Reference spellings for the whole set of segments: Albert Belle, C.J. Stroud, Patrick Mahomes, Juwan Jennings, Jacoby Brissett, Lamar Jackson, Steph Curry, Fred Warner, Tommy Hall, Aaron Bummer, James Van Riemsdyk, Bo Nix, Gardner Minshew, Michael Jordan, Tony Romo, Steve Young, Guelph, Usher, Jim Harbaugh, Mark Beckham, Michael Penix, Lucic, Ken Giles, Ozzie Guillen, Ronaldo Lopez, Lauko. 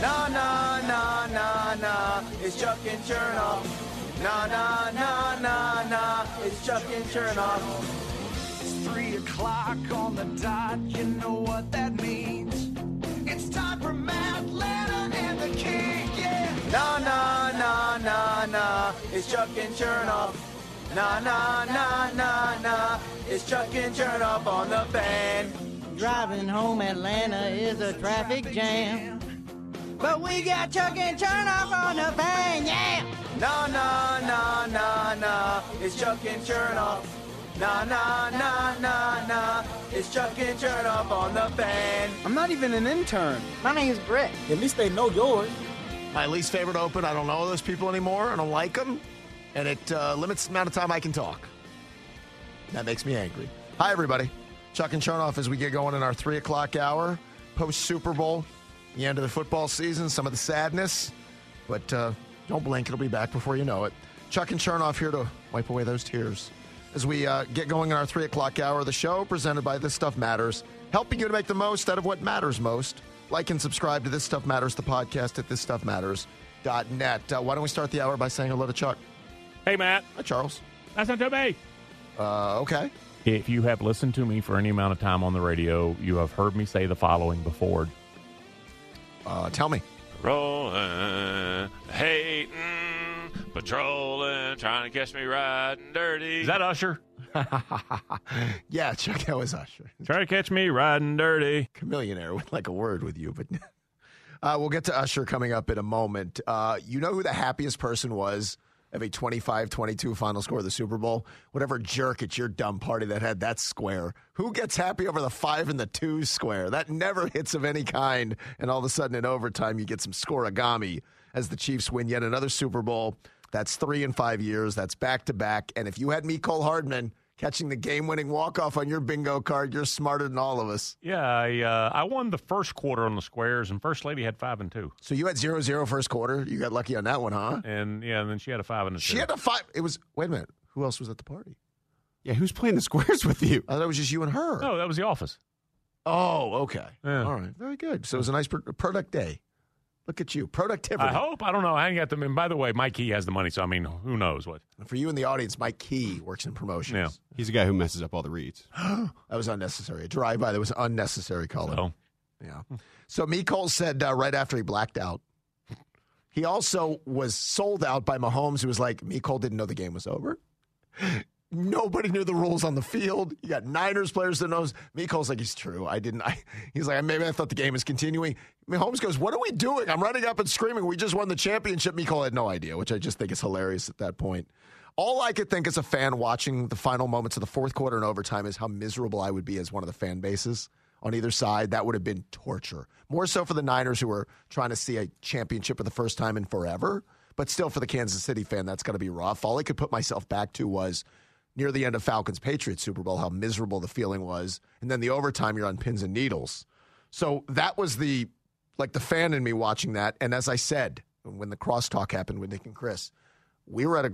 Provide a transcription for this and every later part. Na, na, na, na, na, it's Chuck and Chernoff. Na, na, na, na, na, it's Chuck and Chernoff. It's 3 o'clock on the dot, you know what that means. It's time for Matt, Lana, and the King, yeah. Na, na, na, na, na, it's Chuck and Chernoff. Na, na, na, na, na, it's Chuck and Chernoff on the band. Driving home Atlanta is a traffic jam. But we got Chuck and Chernoff on the band, yeah! Na, na, na, na, na, it's Chuck and Chernoff. Na, na, na, na, na, it's Chuck and Chernoff on the band. I'm not even an intern. My name's Britt. At least they know yours. My least favorite open, I don't know those people anymore. I don't like them. And it limits the amount of time I can talk. That makes me angry. Hi, everybody. Chuck and Chernoff as we get going in our 3 o'clock hour, post-Super Bowl. The end of the football season, some of the sadness, but don't blink. It'll be back before you know it. Chuck and Chernoff here to wipe away those tears as we get going in our 3 o'clock hour of the show, presented by This Stuff Matters, helping you to make the most out of what matters most. Like and subscribe to This Stuff Matters, the podcast at thisstuffmatters.net. Why don't we start the hour by saying hello to Chuck? Hey, Matt. Hi, Charles. That's not to me. Okay. If you have listened to me for any amount of time on the radio, you have heard me say the following before. Tell me. Rolling, hating, patrolling, trying to catch me riding dirty. Is that Usher? Yeah, Chuck, that was Usher. Trying to catch me riding dirty. Chameleonaire with like a word with you, but we'll get to Usher coming up in a moment. You know who the happiest person was of a 25-22 final score of the Super Bowl? Whatever jerk at your dumb party that had that square. Who gets happy over the 5 and the 2 square? That never hits of any kind. And all of a sudden in overtime, you get some scoregami as the Chiefs win yet another Super Bowl. That's 3 in 5 years. That's back-to-back. And if you had Mecole Hardman catching the game-winning walk-off on your bingo card, you're smarter than all of us. Yeah, I won the first quarter on the squares, and First Lady had 5 and 2. So you had 0-0 first quarter. You got lucky on that one, huh? And yeah, and then she had a 5 and a 2. She had a 5. It was, wait a minute, who else was at the party? Yeah, who's playing the squares with you? I thought it was just you and her. No, that was the office. Oh, okay. Yeah. All right, very good. So it was a nice product day. Look at you. Productivity. I hope. I don't know. I ain't got them. And by the way, Mike Key has the money, so I mean, who knows what. For you in the audience, Mike Key works in promotions. Yeah. He's the guy who messes up all the reads. That was unnecessary. A drive-by that was unnecessary, Colin. So. Yeah. So Mecole said right after he blacked out, he also was sold out by Mahomes, who was like, Mecole didn't know the game was over. Nobody knew the rules on the field. You got Niners players that knows. Mecole's like, it's true. I didn't. He's like, maybe I thought the game is continuing. Mahomes goes, what are we doing? I'm running up and screaming. We just won the championship. Mecole had no idea, which I just think is hilarious at that point. All I could think as a fan watching the final moments of the fourth quarter and overtime is how miserable I would be as one of the fan bases on either side. That would have been torture. More so for the Niners, who were trying to see a championship for the first time in forever. But still, for the Kansas City fan, that's going to be rough. All I could put myself back to was near the end of Falcons-Patriots Super Bowl, how miserable the feeling was. And then the overtime, you're on pins and needles. So that was the like the fan in me watching that. And as I said, when the crosstalk happened with Nick and Chris, we were at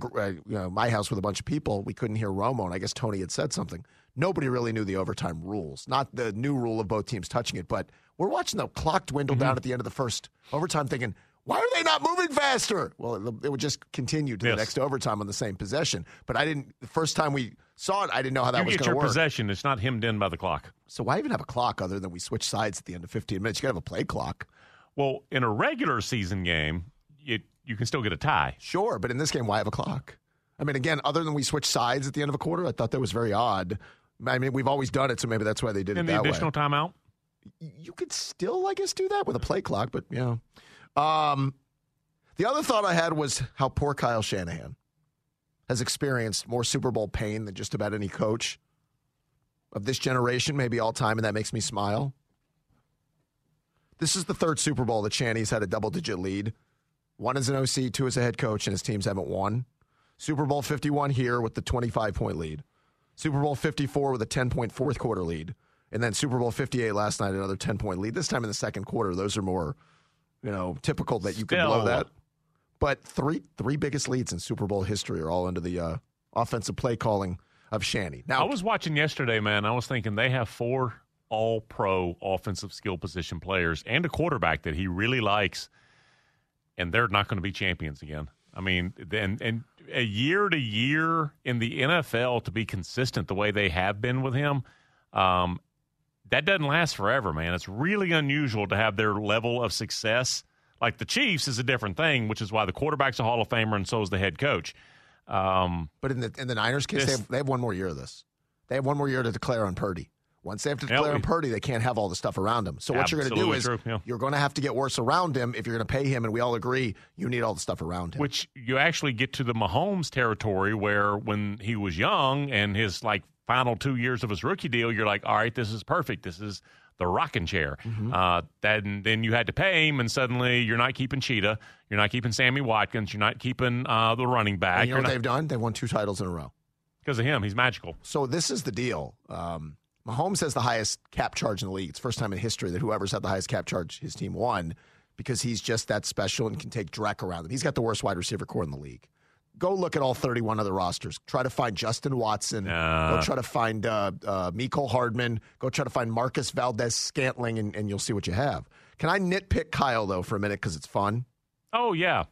my house with a bunch of people. We couldn't hear Romo, and I guess Tony had said something. Nobody really knew the overtime rules, not the new rule of both teams touching it, but we're watching the clock dwindle down at the end of the first overtime thinking, why are they not moving faster? Well, it would just continue to the next overtime on the same possession. But the first time we saw it, I didn't know how that was going to work. You get your possession. It's not hemmed in by the clock. So why even have a clock other than we switch sides at the end of 15 minutes? You got to have a play clock. Well, in a regular season game, you can still get a tie. Sure, but in this game, why have a clock? I mean, again, other than we switch sides at the end of a quarter, I thought that was very odd. I mean, we've always done it, so maybe that's why they did it that way. And the additional timeout? You could still, I guess, do that with a play clock, but, you know. The other thought I had was how poor Kyle Shanahan has experienced more Super Bowl pain than just about any coach of this generation, maybe all time, and that makes me smile. This is the third Super Bowl that Shanahan's had a double-digit lead. One as an OC, two as a head coach, and his teams haven't won. Super Bowl 51 here with the 25-point lead. Super Bowl 54 with a 10-point fourth-quarter lead. And then Super Bowl 58 last night, another 10-point lead. This time in the second quarter, those are more... typical that you could blow that. But three biggest leads in Super Bowl history are all under the offensive play calling of Shanny. Now, I was watching yesterday, man. I was thinking they have four all-pro offensive skill position players and a quarterback that he really likes, and they're not going to be champions again. I mean, and a year-to-year in the NFL to be consistent the way they have been with him, that doesn't last forever, man. It's really unusual to have their level of success. Like the Chiefs is a different thing, which is why the quarterback's a Hall of Famer and so is the head coach. But in the Niners' case, they have one more year of this. They have one more year to declare on Purdy. Once they have to declare on Purdy, they can't have all the stuff around him. So what you're going to do is you're going to have to get worse around him if you're going to pay him, and we all agree you need all the stuff around him. Which you actually get to the Mahomes territory where when he was young and his, final 2 years of his rookie deal, you're like, all right, this is perfect. This is the rocking chair. Then you had to pay him, and suddenly you're not keeping Cheetah. You're not keeping Sammy Watkins. You're not keeping the running back. And you know what they've done? They won 2 titles in a row. Because of him. He's magical. So this is the deal. Mahomes has the highest cap charge in the league. It's the first time in history that whoever's had the highest cap charge, his team won, because he's just that special and can take Drek around him. He's got the worst wide receiver core in the league. Go look at all 31 other rosters. Try to find Justin Watson. Go try to find Mecole Hardman. Go try to find Marcus Valdes-Scantling, and you'll see what you have. Can I nitpick Kyle, though, for a minute because it's fun? Oh, yeah.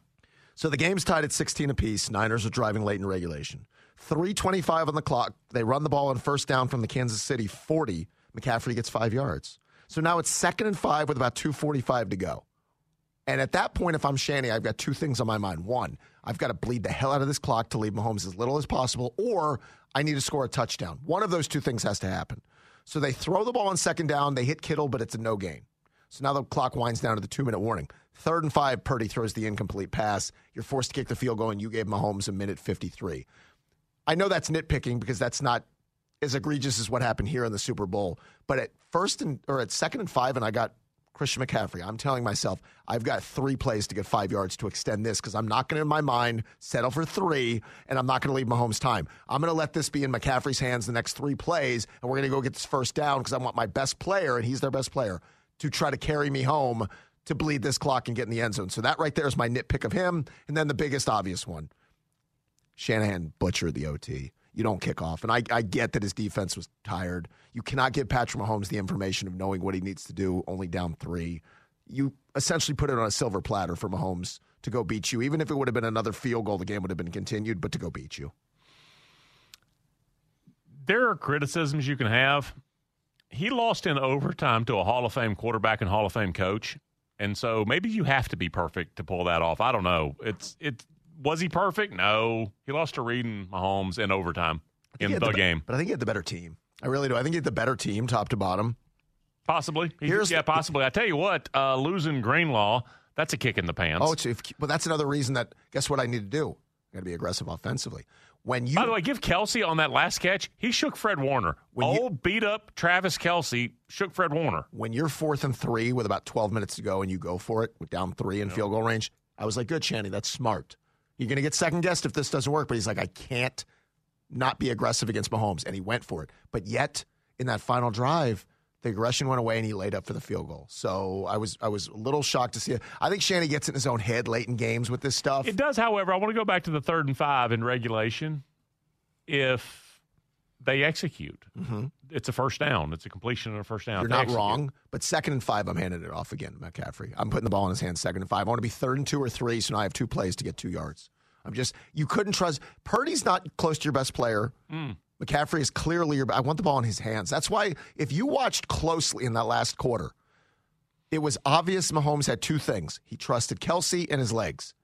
So the game's tied at 16 apiece. Niners are driving late in regulation. 3:25 on the clock. They run the ball on first down from the Kansas City 40. McCaffrey gets 5 yards. So now it's 2nd and 5 with about 2:45 to go. And at that point, if I'm Shanny, I've got 2 things on my mind. One, I've got to bleed the hell out of this clock to leave Mahomes as little as possible, or I need to score a touchdown. One of those 2 things has to happen. So they throw the ball on 2nd down. They hit Kittle, but it's a no gain. So now the clock winds down to the 2-minute warning. 3rd and 5, Purdy throws the incomplete pass. You're forced to kick the field goal, and you gave Mahomes 1:53. I know that's nitpicking because that's not as egregious as what happened here in the Super Bowl. But at 2nd and 5, and I got Christian McCaffrey, I'm telling myself, I've got 3 plays to get 5 yards to extend this because I'm not going to, in my mind, settle for 3, and I'm not going to leave Mahomes time. I'm going to let this be in McCaffrey's hands the next 3 plays, and we're going to go get this 1st down because I want my best player, and he's their best player, to try to carry me home to bleed this clock and get in the end zone. So that right there is my nitpick of him. And then the biggest obvious one, Shanahan butchered the OT. You don't kick off. And I get that his defense was tired. You cannot give Patrick Mahomes the information of knowing what he needs to do only down 3. You essentially put it on a silver platter for Mahomes to go beat you. Even if it would have been another field goal, the game would have been continued, but to go beat you. There are criticisms you can have. He lost in overtime to a Hall of Fame quarterback and Hall of Fame coach. And so maybe you have to be perfect to pull that off. I don't know. Was he perfect? No. He lost to Reed and Mahomes in overtime in the game. But I think he had the better team. I really do. I think he had the better team top to bottom. Possibly. Possibly. I tell you what, losing Greenlaw, that's a kick in the pants. Well, that's another reason that, guess what I need to do? I got to be aggressive offensively. By the way, give Kelce on that last catch. He shook Fred Warner. Beat-up Travis Kelce shook Fred Warner. When you're 4th and 3 with about 12 minutes to go and you go for it, with down 3 in field goal range, I was like, good, Shanny, that's smart. You're going to get second-guessed if this doesn't work. But he's like, I can't not be aggressive against Mahomes. And he went for it. But yet, in that final drive, The aggression went away, and he laid up for the field goal. So I was a little shocked to see it. I think Shannon gets in his own head late in games with this stuff. It does, however. I want to go back to the 3rd and 5 in regulation. If they execute, it's a first down. It's a completion and a first down. You're not wrong, but 2nd and 5, I'm handing it off again to McCaffrey. I'm putting the ball in his hand 2nd and 5. I want to be 3rd and 2 or 3, so now I have 2 plays to get 2 yards. I'm just – you couldn't trust – Purdy's not close to your best player. McCaffrey is clearly your – I want the ball in his hands. That's why if you watched closely in that last quarter, it was obvious Mahomes had 2 things. He trusted Kelce and his legs.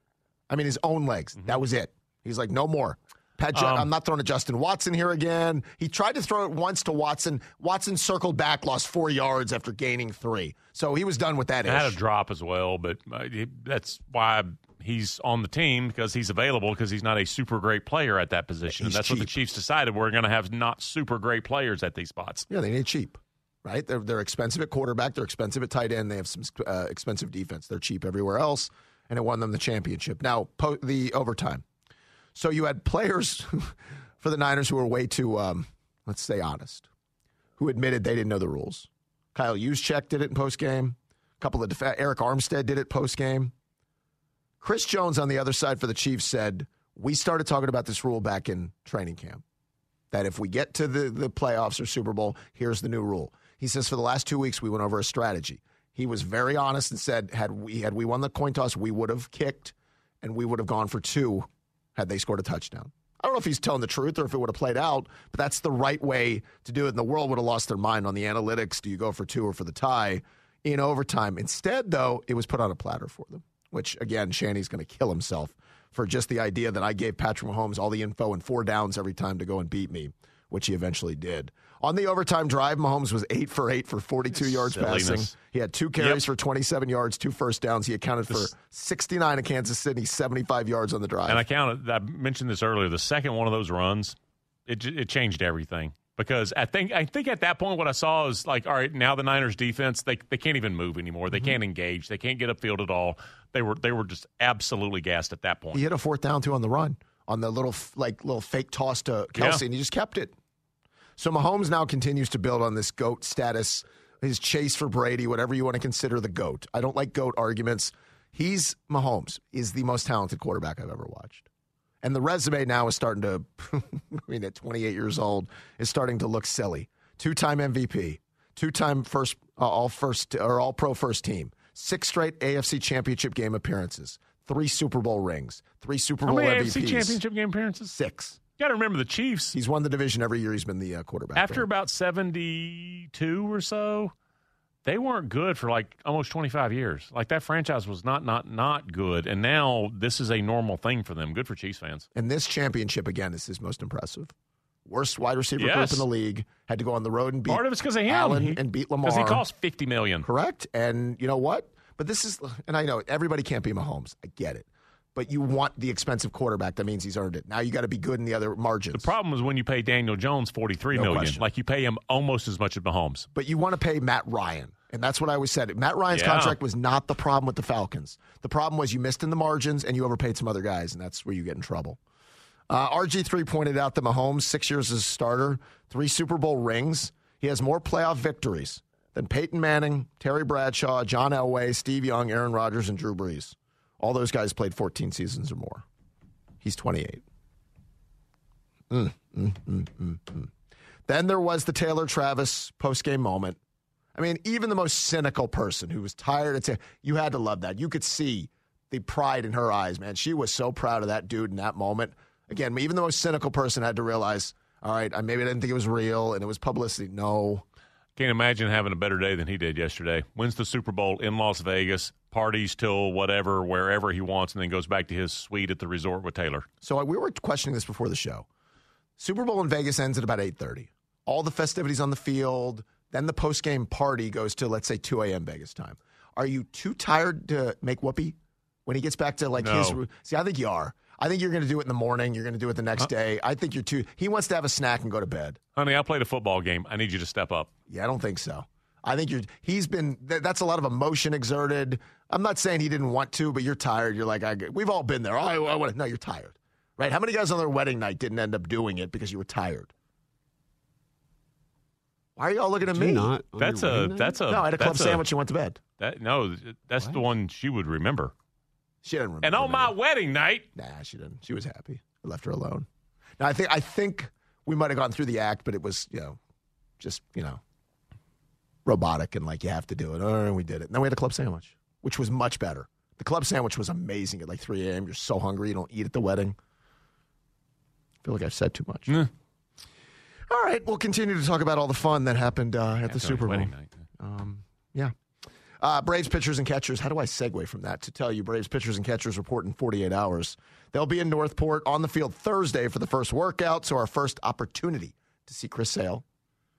I mean, his own legs. That was it. He's like, no more. I'm not throwing to Justin Watson here again. He tried to throw it once to Watson. Watson circled back, lost 4 yards after gaining 3. So he was done with that. He had a drop as well, but that's why he's on the team, because he's available, because he's not a super great player at that position. And that's cheap. What the Chiefs decided. We're going to have not super great players at these spots. Yeah, they need cheap, right? They're expensive at quarterback. They're expensive at tight end. They have some expensive defense. They're cheap everywhere else, and it won them the championship. Now, the overtime. So you had players for the Niners who were way too, let's say, honest, who admitted they didn't know the rules. Kyle Juszczyk did it in postgame. A couple of Eric Armstead did it postgame. Chris Jones on the other side for the Chiefs said, we started talking about this rule back in training camp, that if we get to the playoffs or Super Bowl, here's the new rule. He says for the last 2 weeks, we went over a strategy. He was very honest and said, had we won the coin toss, we would have kicked and we would have gone for 2 had they scored a touchdown. I don't know if he's telling the truth or if it would have played out, but that's the right way to do it. And the world would have lost their mind on the analytics. Do you go for 2 or for the tie in overtime? Instead, though, it was put on a platter for them. Which, again, Shanny's going to kill himself for just the idea that I gave Patrick Mahomes all the info and 4 downs every time to go and beat me, which he eventually did. On the overtime drive, Mahomes was 8 for 8 for 42 yards passing. He had 2 carries for 27 yards, 2 first downs. He accounted for 69 in Kansas City, 75 yards on the drive. And I mentioned this earlier, the second one of those runs, it changed everything. Because I think at that point what I saw is like, all right, now the Niners defense, they can't even move anymore. They can't engage. They can't get upfield at all. They were just absolutely gassed at that point. He hit a 4th down, 2 on the run on the little fake toss to Kelce, and he just kept it. So Mahomes now continues to build on this GOAT status, his chase for Brady, whatever you want to consider the GOAT. I don't like GOAT arguments. Mahomes is the most talented quarterback I've ever watched. And the resume now is starting to, at 28 years old, is starting to look silly. 2-time MVP, 2-time all-pro first team, 6 straight AFC championship game appearances, 3 Super Bowl rings, 3 Super Bowl MVPs. How many AFC championship game appearances? 6. You got to remember the Chiefs. He's won the division every year he's been the quarterback. After about 72 or so, they weren't good for like almost 25 years. Like that franchise was not good. And now this is a normal thing for them. Good for Chiefs fans. And this championship, again, is his most impressive. Worst wide receiver group in the league. Had to go on the road and beat Part of it's because of him. Allen and beat Lamar. Because he cost $50 million. Correct. And you know what? But this is, and I know everybody can't be Mahomes. I get it. But you want the expensive quarterback. That means he's earned it. Now you got to be good in the other margins. The problem is when you pay Daniel Jones $43 million. Question. Like you pay him almost as much as Mahomes. But you want to pay Matt Ryan. And that's what I always said. Matt Ryan's contract was not the problem with the Falcons. The problem was you missed in the margins and you overpaid some other guys. And that's where you get in trouble. RG3 pointed out that Mahomes, 6 years as a starter, 3 Super Bowl rings. He has more playoff victories than Peyton Manning, Terry Bradshaw, John Elway, Steve Young, Aaron Rodgers, and Drew Brees. All those guys played 14 seasons or more. He's 28. Then there was the Taylor Travis postgame moment. I mean, even the most cynical person who was tired of you had to love that. You could see the pride in her eyes, man. She was so proud of that dude in that moment. Again, even the most cynical person had to realize, all right, maybe I didn't think it was real and it was publicity. No. Can't imagine having a better day than he did yesterday. Wins the Super Bowl in Las Vegas, parties till whatever, wherever he wants, and then goes back to his suite at the resort with Taylor. So we were questioning this before the show. Super Bowl in Vegas ends at about 8:30. All the festivities on the field, then the post-game party goes to, let's say, 2 a.m. Vegas time. Are you too tired to make whoopee when he gets back to his room? See, I think you are. I think you're going to do it in the morning. You're going to do it the next day. I think he wants to have a snack and go to bed. Honey, I played a football game. I need you to step up. Yeah, I don't think so. I think that's a lot of emotion exerted. I'm not saying he didn't want to, but you're tired. You're like, we've all been there. No, you're tired, right? How many guys on their wedding night didn't end up doing it because you were tired? Why are y'all looking at me? Not that's a no. I had a club sandwich and went to bed. That's the one she would remember. She didn't remember. And on my wedding night, nah, she didn't. She was happy. I left her alone. Now I think we might have gone through the act, but it was just robotic and like you have to do it. Oh, and we did it. And then we had a club sandwich, which was much better. The club sandwich was amazing at like 3 a.m. You're so hungry, you don't eat at the wedding. I feel like I've said too much. Mm. All right, we'll continue to talk about all the fun that happened at the Super Bowl. Braves pitchers and catchers. How do I segue from that to tell you Braves pitchers and catchers report in 48 hours? They'll be in Northport on the field Thursday for the first workout, so our first opportunity to see Chris Sale,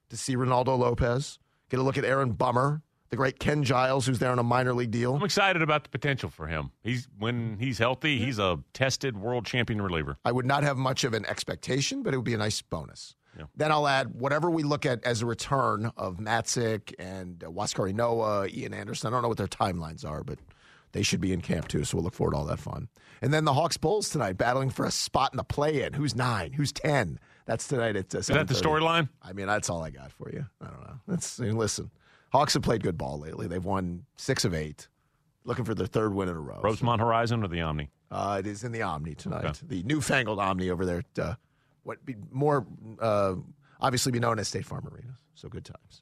to see Ronaldo Lopez, get a look at Aaron Bummer, the great Ken Giles, who's there on a minor league deal. I'm excited about the potential for him. When he's healthy, he's a tested world champion reliever. I would not have much of an expectation, but it would be a nice bonus. Yeah. Then I'll add whatever we look at as a return of Matzik and Waskari Noah, Ian Anderson. I don't know what their timelines are, but they should be in camp too, so we'll look forward to all that fun. And then the Hawks-Bulls tonight, battling for a spot in the play-in. Who's 9? Who's 10? That's tonight at 7:30. Is that the storyline? I mean, that's all I got for you. I don't know. Listen, Hawks have played good ball lately. They've won 6 of 8, looking for their third win in a row. Rosemont Horizon or the Omni? It is in the Omni tonight. Okay. The newfangled Omni over there at obviously be known as State Farm Arena. So good times.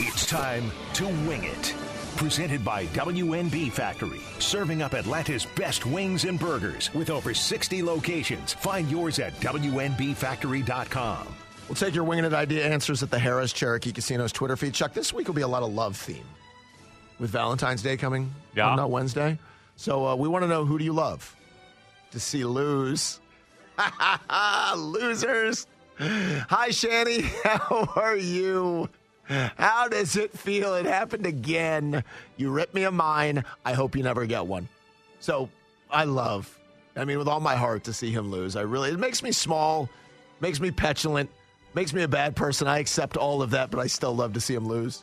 It's time to wing it. Presented by WNB Factory. Serving up Atlanta's best wings and burgers with over 60 locations. Find yours at WNBFactory.com. We'll take your winging it idea answers at the Harrah's Cherokee Casino's Twitter feed. Chuck, this week will be a lot of love theme with Valentine's Day coming on Wednesday. So we want to know, who do you love to see lose? Losers. Hi, Shani. How are you? How does it feel? It happened again. You ripped me a mine. I hope you never get one. So with all my heart to see him lose. It makes me small, makes me petulant, makes me a bad person. I accept all of that, but I still love to see him lose.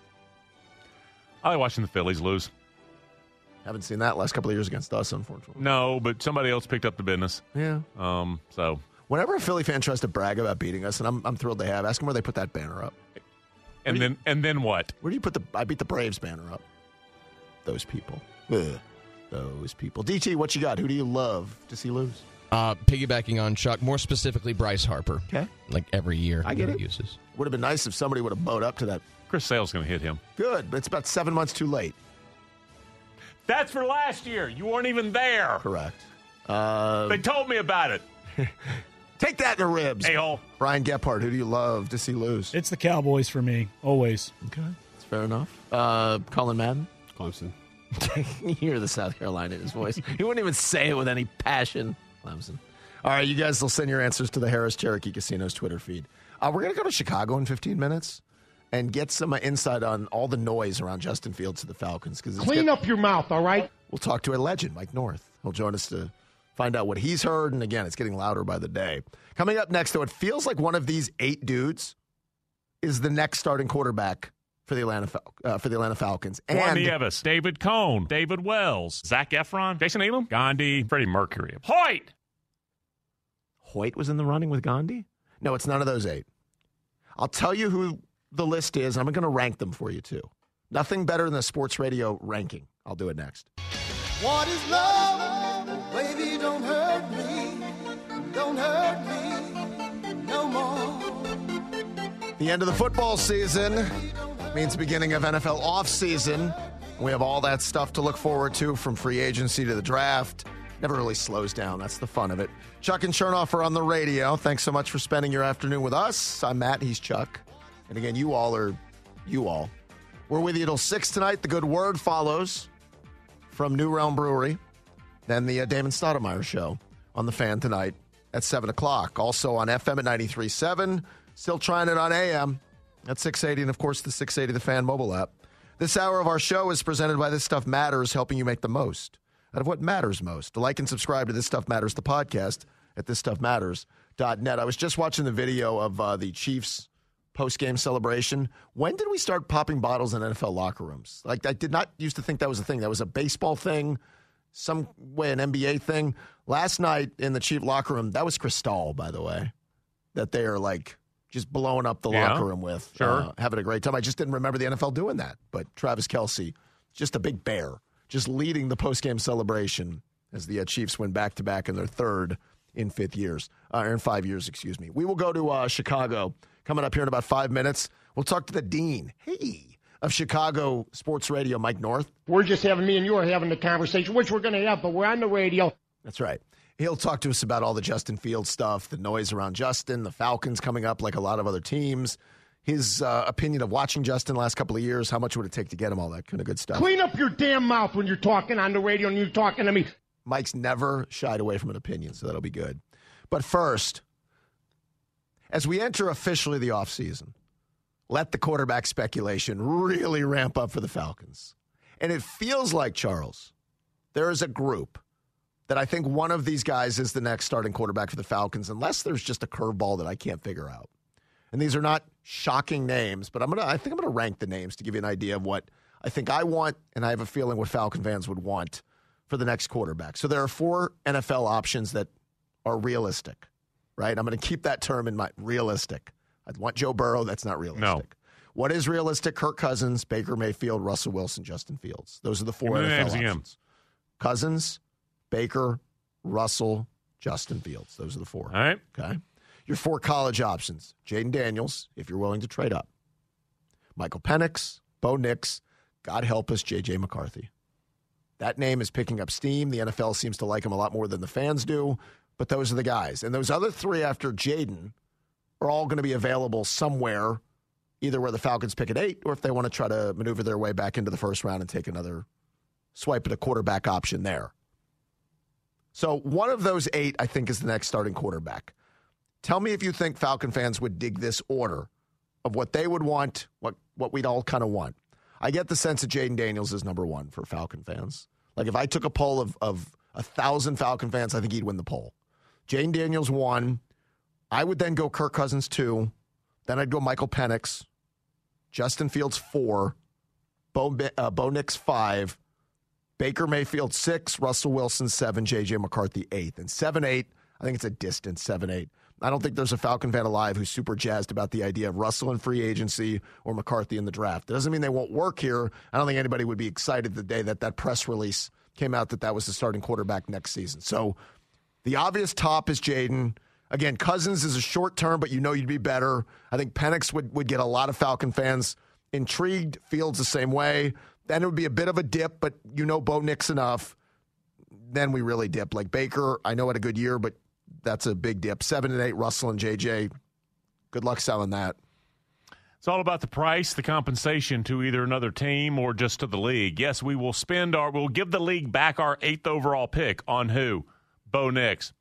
I like watching the Phillies lose. Haven't seen that last couple of years against us, unfortunately. No, but somebody else picked up the business. Yeah. So whenever a Philly fan tries to brag about beating us, and I'm thrilled they have, ask them where they put that banner up. And then what? Where do you put the "I beat the Braves" banner up? Those people. Ugh. Those people. DT, what you got? Who do you love to see lose? Piggybacking on Chuck, more specifically Bryce Harper. Okay. Like every year, I get it. Uses. Would have been nice if somebody would have bowed up to that. Chris Sale's going to hit him. Good, but it's about 7 months too late. That's for last year. You weren't even there. Correct. They told me about it. Take that in the ribs. A-hole. Brian Gephardt, who do you love to see lose? It's the Cowboys for me, always. Okay, that's fair enough. Colin Madden? Clemson. You hear the South Carolina in his voice. He wouldn't even say it with any passion. Clemson. All right, you guys will send your answers to the Harrah's Cherokee Casino's Twitter feed. We're going to go to Chicago in 15 minutes. And get some insight on all the noise around Justin Fields to the Falcons. Clean up your mouth, all right? We'll talk to a legend, Mike North. He'll join us to find out what he's heard. And, again, it's getting louder by the day. Coming up next, though, it feels like one of these 8 dudes is the next starting quarterback for the Atlanta, Falcons. And Evis, David Cone, David Wells, Zach Efron, Jason Elam, Gandhi, Freddie Mercury. Hoyt! Hoyt was in the running with Gandhi? No, it's none of those 8. I'll tell you who the list is. I'm going to rank them for you, too. Nothing better than a sports radio ranking. I'll do it next. What is love? Baby, don't hurt me. Don't hurt me no more. The end of the football season means the beginning of NFL offseason. We have all that stuff to look forward to, from free agency to the draft. Never really slows down. That's the fun of it. Chuck and Chernoff are on the radio. Thanks so much for spending your afternoon with us. I'm Matt. He's Chuck. And again, you all. We're with you till 6 tonight. The good word follows from New Realm Brewery. Then the Damon Stoudemire show on The Fan tonight at 7 o'clock. Also on FM at 93.7. Still trying it on AM at 680. And, of course, the 680 The Fan mobile app. This hour of our show is presented by This Stuff Matters, helping you make the most out of what matters most. Like and subscribe to This Stuff Matters, the podcast, at thisstuffmatters.net. I was just watching the video of the Chiefs post-game celebration. When did we start popping bottles in NFL locker rooms? Like, I did not used to think that was a thing. That was a baseball thing, some way an NBA thing. Last night in the Chief locker room, that was Cristal, by the way, that they are like just blowing up the locker room with, having a great time. I just didn't remember the NFL doing that. But Travis Kelce, just a big bear, just leading the postgame celebration as the Chiefs win back-to-back in their five years. We will go to Chicago coming up here in about 5 minutes. We'll talk to the dean of Chicago Sports Radio, Mike North. We're just having, me and you are having the conversation, which we're going to have, but we're on the radio. That's right. He'll talk to us about all the Justin Fields stuff, the noise around Justin, the Falcons coming up like a lot of other teams, his opinion of watching Justin the last couple of years, how much would it take to get him, all that kind of good stuff. Clean up your damn mouth when you're talking on the radio and you're talking to me. Mike's never shied away from an opinion, so that'll be good. But first, as we enter officially the offseason, let the quarterback speculation really ramp up for the Falcons. And it feels like, Charles, there is a group that I think one of these guys is the next starting quarterback for the Falcons, unless there's just a curveball that I can't figure out. And these are not shocking names, but I think I'm gonna rank the names to give you an idea of what I think I want, and I have a feeling what Falcon fans would want for the next quarterback. So there are four NFL options that are realistic, right? I'm gonna keep that term in mind, realistic. I'd want Joe Burrow, that's not realistic. No. What is realistic? Kirk Cousins, Baker Mayfield, Russell Wilson, Justin Fields. Those are the four NFL options. Cousins, Baker, Russell, Justin Fields. Those are the four. All right. Okay. Your four college options. Jaden Daniels, if you're willing to trade up. Michael Penix, Bo Nix, God help us, J.J. McCarthy. That name is picking up steam. The NFL seems to like him a lot more than the fans do, but those are the guys. And those other three after Jaden are all going to be available somewhere, either where the Falcons pick at 8 or if they want to try to maneuver their way back into the first round and take another swipe at a quarterback option there. So one of those 8, I think, is the next starting quarterback. Tell me if you think Falcon fans would dig this order of what they would want, what we'd all kind of want. I get the sense that Jaden Daniels is number one for Falcon fans. Like if I took a poll of 1,000 Falcon fans, I think he'd win the poll. Jaden Daniels won. I would then go Kirk Cousins 2. Then I'd go Michael Penix. Justin Fields 4. Bo Nix 5. Baker Mayfield 6. Russell Wilson 7. J.J. McCarthy 8. And 7-8, I think it's a distant 7-8. I don't think there's a Falcon fan alive who's super jazzed about the idea of Russell in free agency or McCarthy in the draft. It doesn't mean they won't work here. I don't think anybody would be excited the day that press release came out that was the starting quarterback next season. So the obvious top is Jaden. Again, Cousins is a short term, but you know you'd be better. I think Penix would get a lot of Falcon fans intrigued. Fields the same way. Then it would be a bit of a dip, but you know Bo Nix enough. Then we really dip. Like Baker, I know had a good year, but that's a big dip. 7 and 8, Russell and JJ. Good luck selling that. It's all about the price, the compensation to either another team or just to the league. Yes, we will we'll give the league back our 8th overall pick on who? Bo Nix.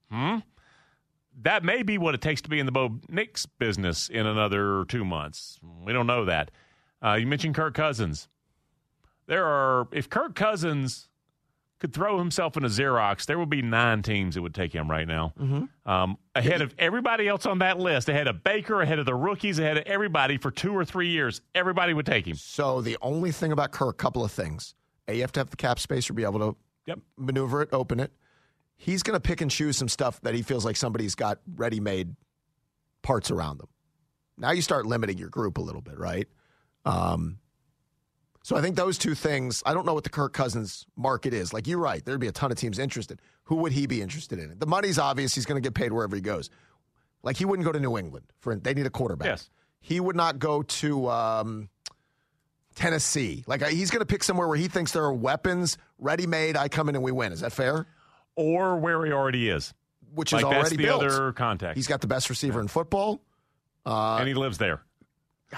That may be what it takes to be in the Bo Nix business in another 2 months. We don't know that. You mentioned Kirk Cousins. If Kirk Cousins could throw himself in a Xerox, there would be 9 teams that would take him right now. Ahead of everybody else on that list, ahead of Baker, ahead of the rookies, ahead of everybody for 2 or 3 years, everybody would take him. So the only thing about Kirk, couple of things. A, you have to have the cap space or be able to maneuver it, open it. He's going to pick and choose some stuff that he feels like somebody's got ready-made parts around them. Now you start limiting your group a little bit, right? So I think those two things, I don't know what the Kirk Cousins market is. Like you're right, there'd be a ton of teams interested. Who would he be interested in? The money's obvious. He's going to get paid wherever he goes. Like he wouldn't go to New England. They need a quarterback. Yes. He would not go to Tennessee. Like he's going to pick somewhere where he thinks there are weapons, ready-made, I come in and we win. Is that fair? Or where he already is. Which is already built. That's the other context. He's got the best receiver in football. And he lives there.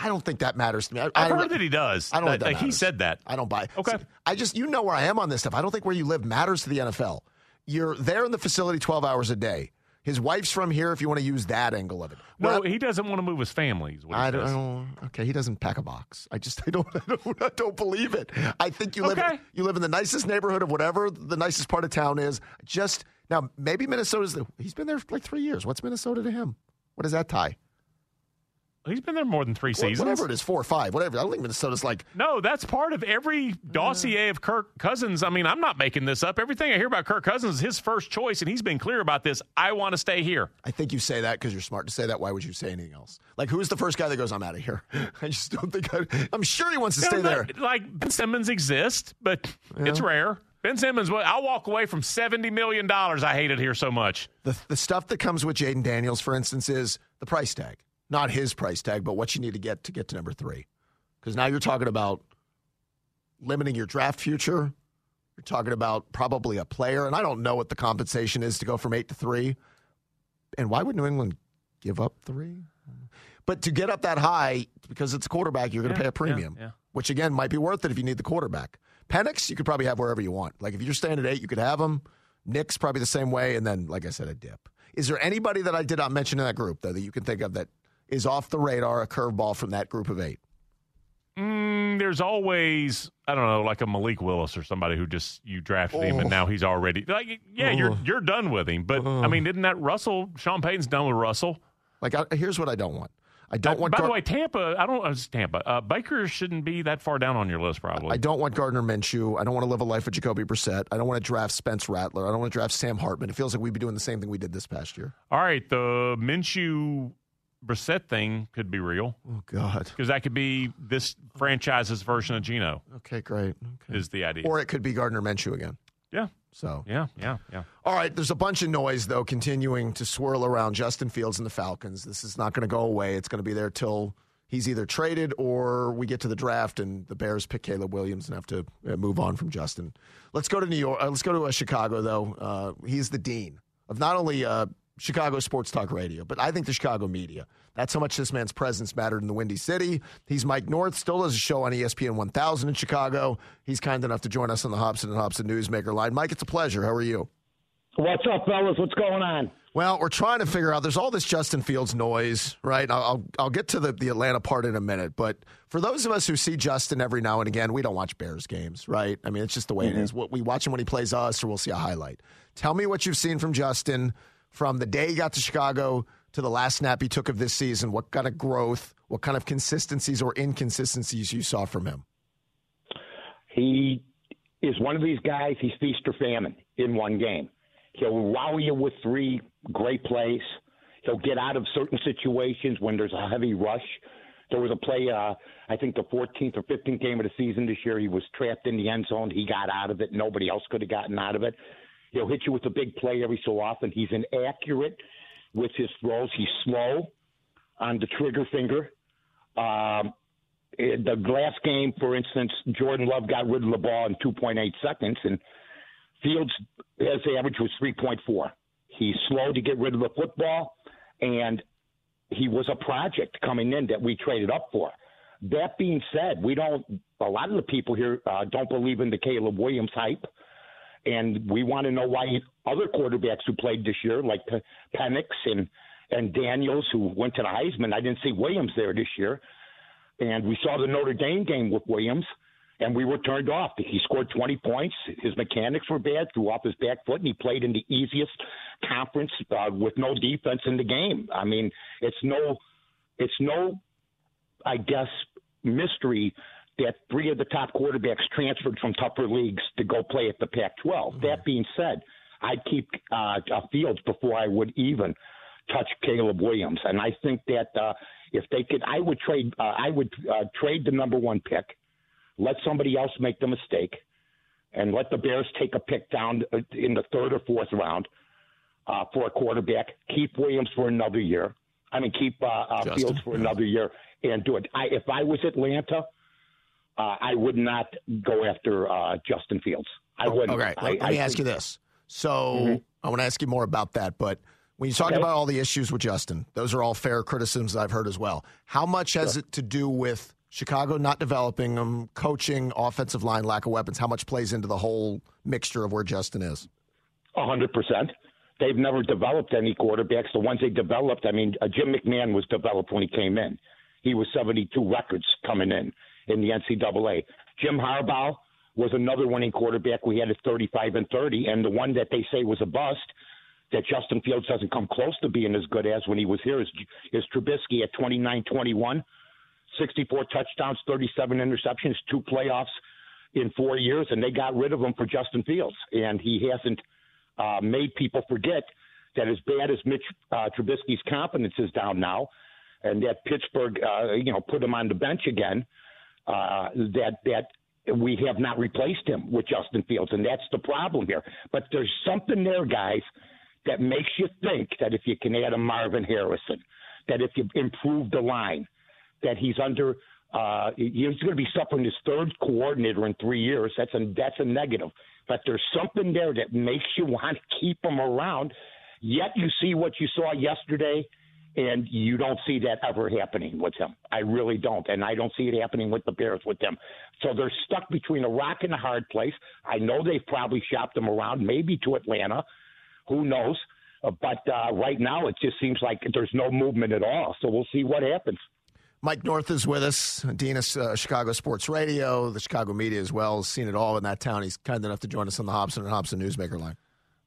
I don't think that matters to me. I've heard that he does. I don't think that matters. He said that. I don't buy it. Okay. So I just, you know where I am on this stuff. I don't think where you live matters to the NFL. You're there in the facility 12 hours a day. His wife's from here if you want to use that angle of it. No, he doesn't want to move his family. Okay, he doesn't pack a box. I don't believe it. I think you live in the nicest neighborhood of whatever the nicest part of town is. Just now, maybe Minnesota's. He's been there for like 3 years. What's Minnesota to him? What is that tie? He's been there more than three seasons. Whatever it is, 4 or 5, whatever. I don't think Minnesota's like... No, that's part of every dossier of Kirk Cousins. I mean, I'm not making this up. Everything I hear about Kirk Cousins is his first choice, and he's been clear about this. I want to stay here. I think you say that because you're smart to say that. Why would you say anything else? Like, who's the first guy that goes, I'm out of here? I just don't think... I'm sure he wants to stay there. Like, Ben Simmons exists, but it's rare. Ben Simmons, I'll walk away from $70 million. I hate it here so much. The stuff that comes with Jaden Daniels, for instance, is the price tag. Not his price tag, but what you need to get to number 3. Because now you're talking about limiting your draft future. You're talking about probably a player. And I don't know what the compensation is to go from 8 to 3. And why would New England give up 3? But to get up that high, because it's a quarterback, you're going to pay a premium. Yeah. Which, again, might be worth it if you need the quarterback. Penix, you could probably have wherever you want. Like, if you're staying at 8, you could have him. Nick's probably the same way. And then, like I said, a dip. Is there anybody that I did not mention in that group, though, that you can think of that is off the radar, a curveball from that group of 8? There's always, I don't know, like a Malik Willis or somebody who just, you drafted him and now he's already, like, you're done with him. But, I mean, isn't that Russell? Sean Payton's done with Russell. Like, here's what I don't want. I don't want. By the way, Tampa, Baker shouldn't be that far down on your list, probably. I don't want Gardner Minshew. I don't want to live a life with Jacoby Brissett. I don't want to draft Spence Rattler. I don't want to draft Sam Hartman. It feels like we'd be doing the same thing we did this past year. All right, the Minshew Brissett thing could be real. Oh, God. Because that could be this franchise's version of Geno. Okay, great. Okay. Is the idea. Or it could be Gardner Minshew again. Yeah. So. Yeah. All right, there's a bunch of noise, though, continuing to swirl around Justin Fields and the Falcons. This is not going to go away. It's going to be there till he's either traded or we get to the draft and the Bears pick Caleb Williams and have to move on from Justin. Let's go to New York. Let's go to Chicago, though. He's the dean of not only Chicago Sports Talk Radio, but I think the Chicago media. That's how much this man's presence mattered in the Windy City. He's Mike North, still does a show on ESPN 1000 in Chicago. He's kind enough to join us on the Hobson & Hobson Newsmaker line. Mike, it's a pleasure. How are you? What's up, fellas? What's going on? Well, we're trying to figure out, there's all this Justin Fields noise, right? I'll get to the Atlanta part in a minute, but for those of us who see Justin every now and again, we don't watch Bears games, right? I mean, it's just the way it is. We watch him when he plays us, or we'll see a highlight. Tell me what you've seen from Justin from the day he got to Chicago to the last snap he took of this season. What kind of growth, what kind of consistencies or inconsistencies you saw from him? He is one of these guys, he's feast or famine in one game. He'll wow you with 3 great plays. He'll get out of certain situations when there's a heavy rush. There was a play, I think the 14th or 15th game of the season this year, he was trapped in the end zone. He got out of it. Nobody else could have gotten out of it. He'll hit you with a big play every so often. He's inaccurate with his throws. He's slow on the trigger finger. The last game, for instance, Jordan Love got rid of the ball in 2.8 seconds, and Fields, his average was 3.4. He's slow to get rid of the football, and he was a project coming in that we traded up for. That being said, a lot of the people here don't believe in the Caleb Williams hype. And we want to know why other quarterbacks who played this year, like Penix and Daniels, who went to the Heisman, I didn't see Williams there this year. And we saw the Notre Dame game with Williams, and we were turned off. He scored 20 points. His mechanics were bad, threw off his back foot, and he played in the easiest conference with no defense in the game. I mean, it's no, I guess, mystery that 3 of the top quarterbacks transferred from tougher leagues to go play at the Pac-12. Mm-hmm. That being said, I'd keep Fields before I would even touch Caleb Williams. And I think that if they could, I would trade the number 1 pick, let somebody else make the mistake, and let the Bears take a pick down in the 3rd or 4th round for a quarterback, keep Williams for another year. I mean, keep Fields for another year and do it. If I was Atlanta, I would not go after Justin Fields. I wouldn't. Okay. Let me ask you this. So I want to ask you more about that. But when you talk about all the issues with Justin, those are all fair criticisms I've heard as well. How much has it to do with Chicago not developing him, coaching, offensive line, lack of weapons? How much plays into the whole mixture of where Justin is? 100%. They've never developed any quarterbacks. The ones they developed, I mean, Jim McMahon was developed when he came in. He was 72 records coming in the NCAA. Jim Harbaugh was another winning quarterback. We had a 35-30, and the one that they say was a bust that Justin Fields doesn't come close to being as good as when he was here is Trubisky at 29-21, 64 touchdowns, 37 interceptions, 2 playoffs in 4 years, and they got rid of him for Justin Fields. And he hasn't made people forget that as bad as Mitch Trubisky's confidence is down now, and that Pittsburgh, put him on the bench again, that we have not replaced him with Justin Fields, and that's the problem here. But there's something there, guys, that makes you think that if you can add a Marvin Harrison, that if you improve the line, that he's under he's going to be suffering his third coordinator in 3 years. That's a negative. But there's something there that makes you want to keep him around, yet you see what you saw yesterday, and you don't see that ever happening with him. I really don't, and I don't see it happening with the Bears with them. So they're stuck between a rock and a hard place. I know they've probably shopped him around, maybe to Atlanta. Who knows? But right now it just seems like there's no movement at all, so we'll see what happens. Mike North is with us, Dean of Chicago Sports Radio, the Chicago media as well, has seen it all in that town. He's kind enough to join us on the Hobson & Hobson Newsmaker line.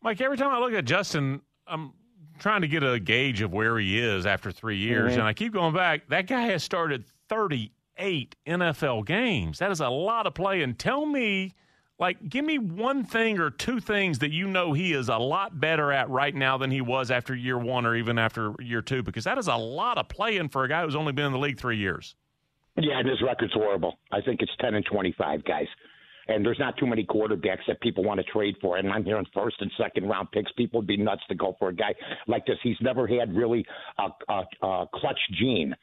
Mike, every time I look at Justin, I'm trying to get a gauge of where he is after 3 years, and I keep going back. That guy has started 38 NFL games. That is a lot of play. And tell me, give me one thing or two things that you know he is a lot better at right now than he was after year one or even after year two, because that is a lot of playing for a guy who's only been in the league 3 years. Yeah, and his record's horrible. I think it's 10-25, guys. And there's not too many quarterbacks that people want to trade for. And I'm hearing first and second round picks. People would be nuts to go for a guy like this. He's never had really a clutch gene.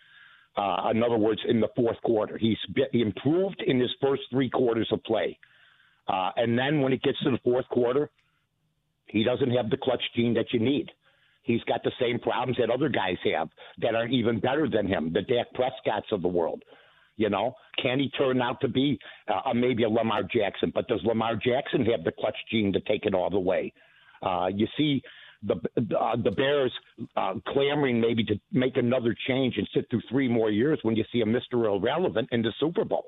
In other words, in the fourth quarter, he improved in his first 3 quarters of play. And then when it gets to the fourth quarter, he doesn't have the clutch gene that you need. He's got the same problems that other guys have that are even better than him, the Dak Prescotts of the world. Can he turn out to be maybe a Lamar Jackson? But does Lamar Jackson have the clutch gene to take it all the way? You see the Bears clamoring maybe to make another change and sit through 3 more years when you see a Mr. Irrelevant in the Super Bowl.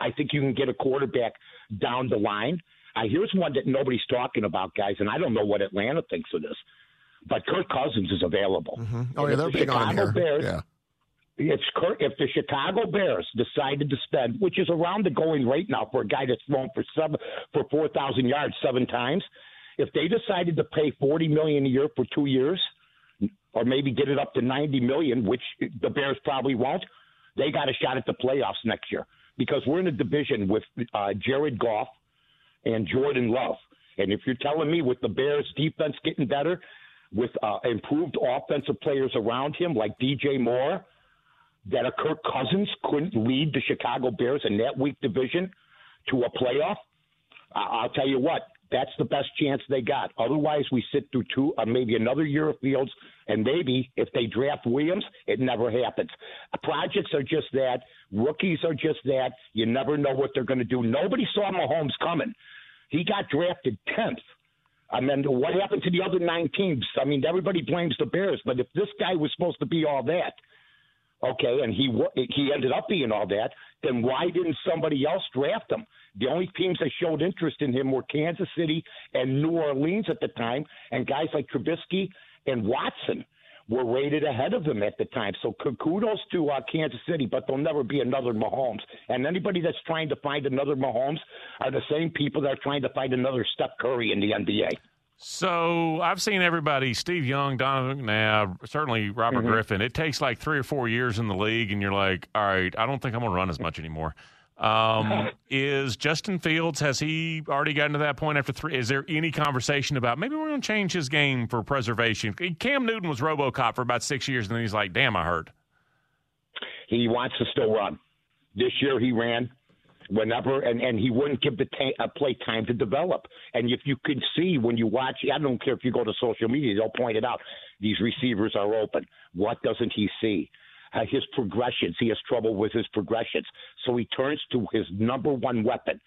I think you can get a quarterback down the line. Here's one that nobody's talking about, guys, and I don't know what Atlanta thinks of this, but Kirk Cousins is available. Mm-hmm. Oh, yeah, they're big on here. Bears, yeah. If the Chicago Bears decided to spend, which is around the going rate now for a guy that's thrown for 4,000 yards 7 times, if they decided to pay $40 million a year for 2 years, or maybe get it up to $90 million, which the Bears probably won't, they got a shot at the playoffs next year. Because we're in a division with Jared Goff and Jordan Love. And if you're telling me with the Bears' defense getting better, with improved offensive players around him like DJ Moore, that a Kirk Cousins couldn't lead the Chicago Bears in that weak division to a playoff, I'll tell you what, that's the best chance they got. Otherwise, we sit through maybe another year of Fields, and maybe if they draft Williams, it never happens. Projects are just that. Rookies are just that. You never know what they're going to do. Nobody saw Mahomes coming. He got drafted 10th. And then what happened to the other 9 teams? I mean, everybody blames the Bears, but if this guy was supposed to be all that, okay, and he ended up being all that, then why didn't somebody else draft him? The only teams that showed interest in him were Kansas City and New Orleans at the time, and guys like Trubisky and Watson were rated ahead of him at the time. So kudos to Kansas City, but there'll never be another Mahomes. And anybody that's trying to find another Mahomes are the same people that are trying to find another Steph Curry in the NBA. So I've seen everybody, Steve Young, Donovan McNabb, certainly Robert Griffin. It takes 3 or 4 years in the league, and you're like, all right, I don't think I'm going to run as much anymore. Is Justin Fields, has he already gotten to that point after 3? Is there any conversation about maybe we're going to change his game for preservation? Cam Newton was RoboCop for about 6 years, and then he's like, damn, I hurt. He wants to still run. This year he ran. Whenever, and he wouldn't give the play time to develop. And if you could see when you watch, I don't care if you go to social media, they'll point it out. These receivers are open. What doesn't he see? His progressions. He has trouble with his progressions. So he turns to his number one weapon.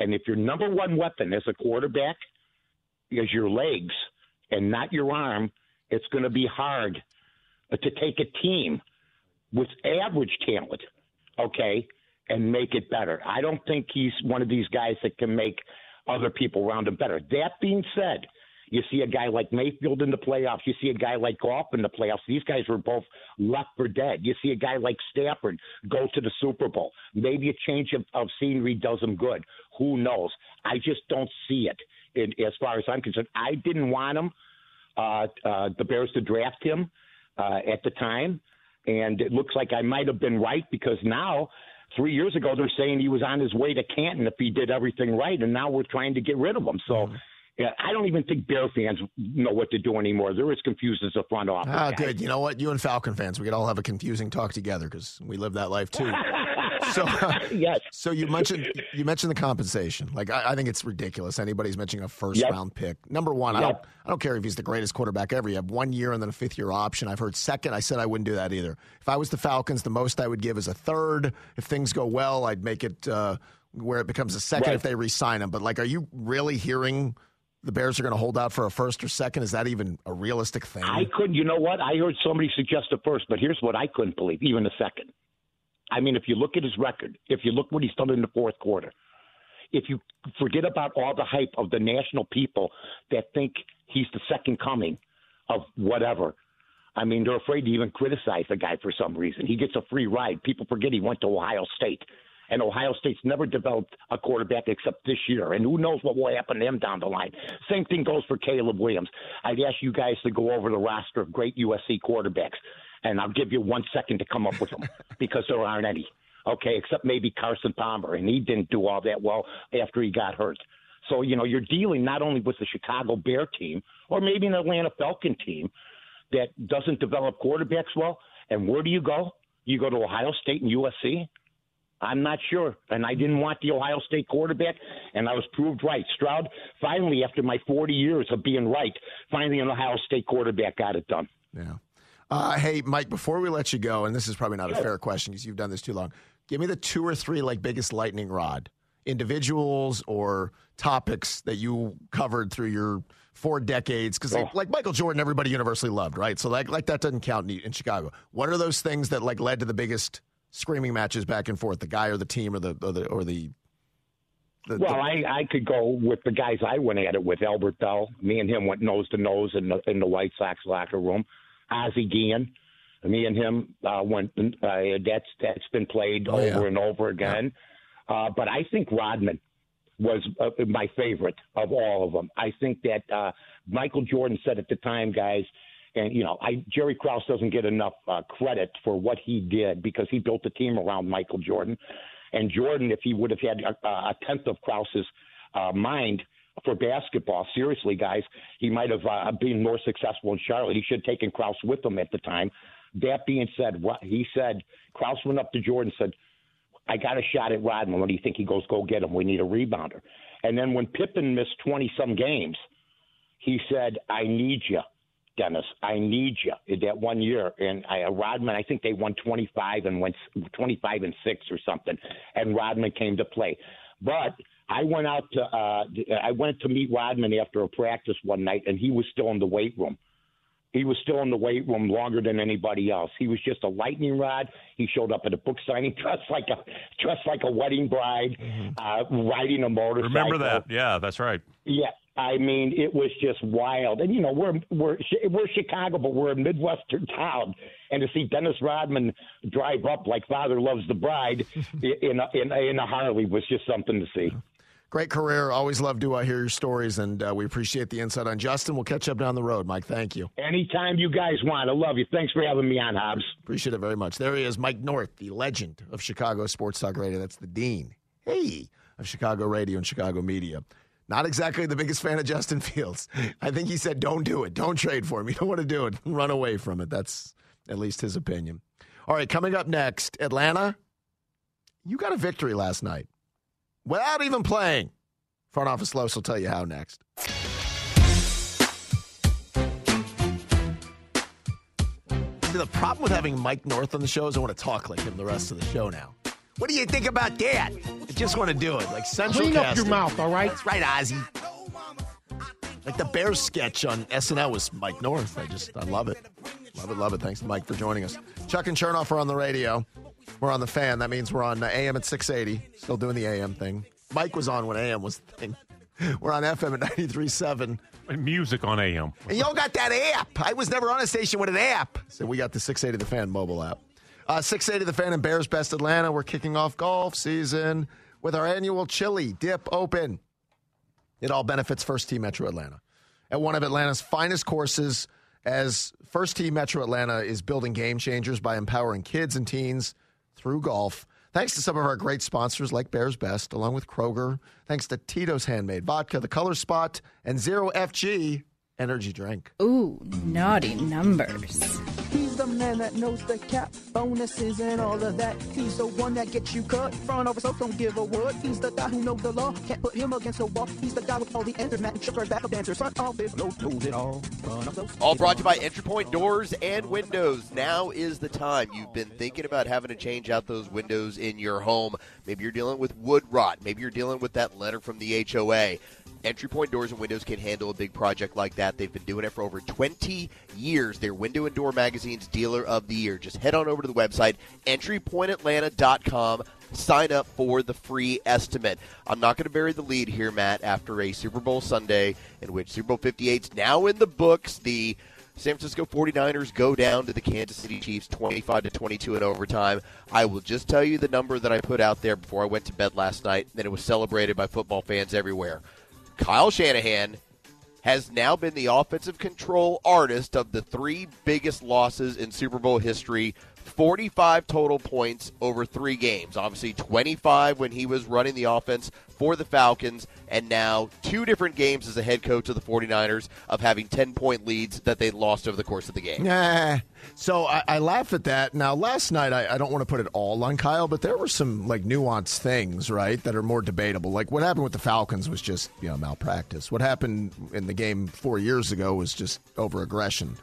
And if your number one weapon as a quarterback is your legs and not your arm, it's going to be hard to take a team with average talent, okay, and make it better. I don't think he's one of these guys that can make other people around him better. That being said, You see a guy like Mayfield in the playoffs. You see a guy like Goff in the playoffs. These guys were both left for dead. You see a guy like Stafford go to the Super Bowl. Maybe a change of scenery does him good. Who knows? I just don't see it. As far as I'm concerned, I didn't want him, the Bears, to draft him at the time. And it looks like I might have been right, because now, 3 years ago, they're saying he was on his way to Canton if he did everything right, and now we're trying to get rid of him. So yeah, I don't even think Bear fans know what to do anymore. They're as confused as the front office. Oh, dude, you know what? You and Falcon fans, we could all have a confusing talk together because we live that life too. Yes. So you mentioned the compensation. Like I think it's ridiculous. Anybody's mentioning a first round pick. Number one, yep. I don't care if he's the greatest quarterback ever. You have 1 year and then a 5th year option. I've heard second. I said I wouldn't do that either. If I was the Falcons, the most I would give is a third. If things go well, I'd make it where it becomes a second if they re-sign him. But like, are you really hearing the Bears are going to hold out for a first or second? Is that even a realistic thing? I couldn't. You know what? I heard somebody suggest a first, but here's what I couldn't believe: even a second. I mean, if you look at his record, if you look what he's done in the fourth quarter, if you forget about all the hype of the national people that think he's the second coming of whatever, I mean, they're afraid to even criticize the guy for some reason. He gets a free ride. People forget he went to Ohio State, and Ohio State's never developed a quarterback except this year, and who knows what will happen to him down the line. Same thing goes for Caleb Williams. I'd ask you guys to go over the roster of great USC quarterbacks, and I'll give you 1 second to come up with them because there aren't any, okay, except maybe Carson Palmer, and he didn't do all that well after he got hurt. So, you know, you're dealing not only with the Chicago Bear team or maybe an Atlanta Falcon team that doesn't develop quarterbacks well, and where do you go? You go to Ohio State and USC? I'm not sure, and I didn't want the Ohio State quarterback, and I was proved right. Stroud, finally, after my 40 years of being right, finally an Ohio State quarterback got it done. Yeah. Hey, Mike, before we let you go, and this is probably not a fair question because you've done this too long, give me the 2 or 3 like biggest lightning rod individuals or topics that you covered through your 4 decades. Because like Michael Jordan, everybody universally loved, right? So like that doesn't count in Chicago. What are those things that like led to the biggest screaming matches back and forth? The guy or the team or the. I could go with the guys I went at it with. Albert Bell, me and him went nose to nose in the White Sox locker room. Ozzie Guillen, me and him went. That's been played over and over again. Yeah. But I think Rodman was my favorite of all of them. I think that Michael Jordan said at the time, guys, and you know, Jerry Krause doesn't get enough credit for what he did because he built a team around Michael Jordan. And Jordan, if he would have had a tenth of Krause's mind for basketball, seriously, guys, he might have been more successful in Charlotte. He should have taken Krause with him at the time. That being said, Krause went up to Jordan and said, I got a shot at Rodman. What do you think? He goes, go get him. We need a rebounder. And then when Pippen missed 20-some games, he said, I need you, Dennis. I need you in that 1 year. And Rodman, I think they won 25 and went 25-6 or something, and Rodman came to play. But I went out to I went to meet Rodman after a practice one night, and he was still in the weight room. He was still in the weight room longer than anybody else. He was just a lightning rod. He showed up at a book signing dressed like a wedding bride, riding a motorcycle. Remember that? Yeah, that's right. Yeah, I mean, it was just wild. And you know, we're Chicago, but we're a Midwestern town. And to see Dennis Rodman drive up like Father Loves the Bride in a Harley was just something to see. Great career. Always love to hear your stories, and we appreciate the insight on Justin. We'll catch up down the road, Mike. Thank you. Anytime you guys want. I love you. Thanks for having me on, Hobbs. Appreciate it very much. There he is, Mike North, the legend of Chicago Sports Talk Radio. That's the dean, of Chicago radio and Chicago media. Not exactly the biggest fan of Justin Fields. I think he said, don't do it. Don't trade for him. You don't want to do it. Run away from it. That's at least his opinion. All right, coming up next, Atlanta, you got a victory last night. Without even playing. Front Office Los will tell you how next. See, the problem with having Mike North on the show is I want to talk like him the rest of the show now. What do you think about that? I just want to do it. Like Central Clean up your mouth, all right? That's right, Ozzy. Like the Bears sketch on SNL was Mike North. I love it. Love it, love it. Thanks, Mike, for joining us. Chuck and Chernoff are on the radio. We're on the fan. That means we're on AM at 680. Still doing the AM thing. Mike was on when AM was the thing. We're on FM at 93.7. And music on AM. And y'all got that app. I was never on a station with an app. So we got the 680 The Fan mobile app. 680 The Fan and Bears Best Atlanta. We're kicking off golf season with our annual Chili Dip Open. It all benefits First Tee Metro Atlanta. At one of Atlanta's finest courses, as First Tee Metro Atlanta is building game changers by empowering kids and teens through golf. Thanks to some of our great sponsors like Bears Best, along with Kroger. Thanks to Tito's Handmade Vodka, The Color Spot, and Zero FG Energy Drink. Ooh, naughty numbers. He's the man that knows the cap, bonuses and all of that. He's the one that gets you cut, front office, so don't give a word. He's the guy who knows the law, can't put him against the wall. He's the guy with all the answers, Matt and Sugar, backup dancers, front office, no knows it all. All brought to you by EntraPoint Doors and Windows. Now is the time you've been thinking about having to change out those windows in your home. Maybe you're dealing with wood rot. Maybe you're dealing with that letter from the HOA. EntraPoint Doors and Windows can handle a big project like that. They've been doing it for over 20 years. They're Window and Door Magazine's Dealer of the Year. Just head on over to the website, entrypointatlanta.com. Sign up for the free estimate. I'm not going to bury the lead here, Matt, after a Super Bowl Sunday in which Super Bowl 58's now in the books. The San Francisco 49ers go down to the Kansas City Chiefs 25-22 in overtime. I will just tell you the number that I put out there before I went to bed last night, and it was celebrated by football fans everywhere. Kyle Shanahan has now been the offensive control artist of the three biggest losses in Super Bowl history, 45 total points over three games. Obviously 25 when he was running the offense for the Falcons, and now two different games as a head coach of the 49ers of having 10-point leads that they lost over the course of the game. Nah. So I laugh at that. Now, last night, I don't want to put it all on Kyle, but there were some like nuanced things, right, that are more debatable. Like what happened with the Falcons was just, you know, malpractice. What happened in the game 4 years ago was just over-aggression.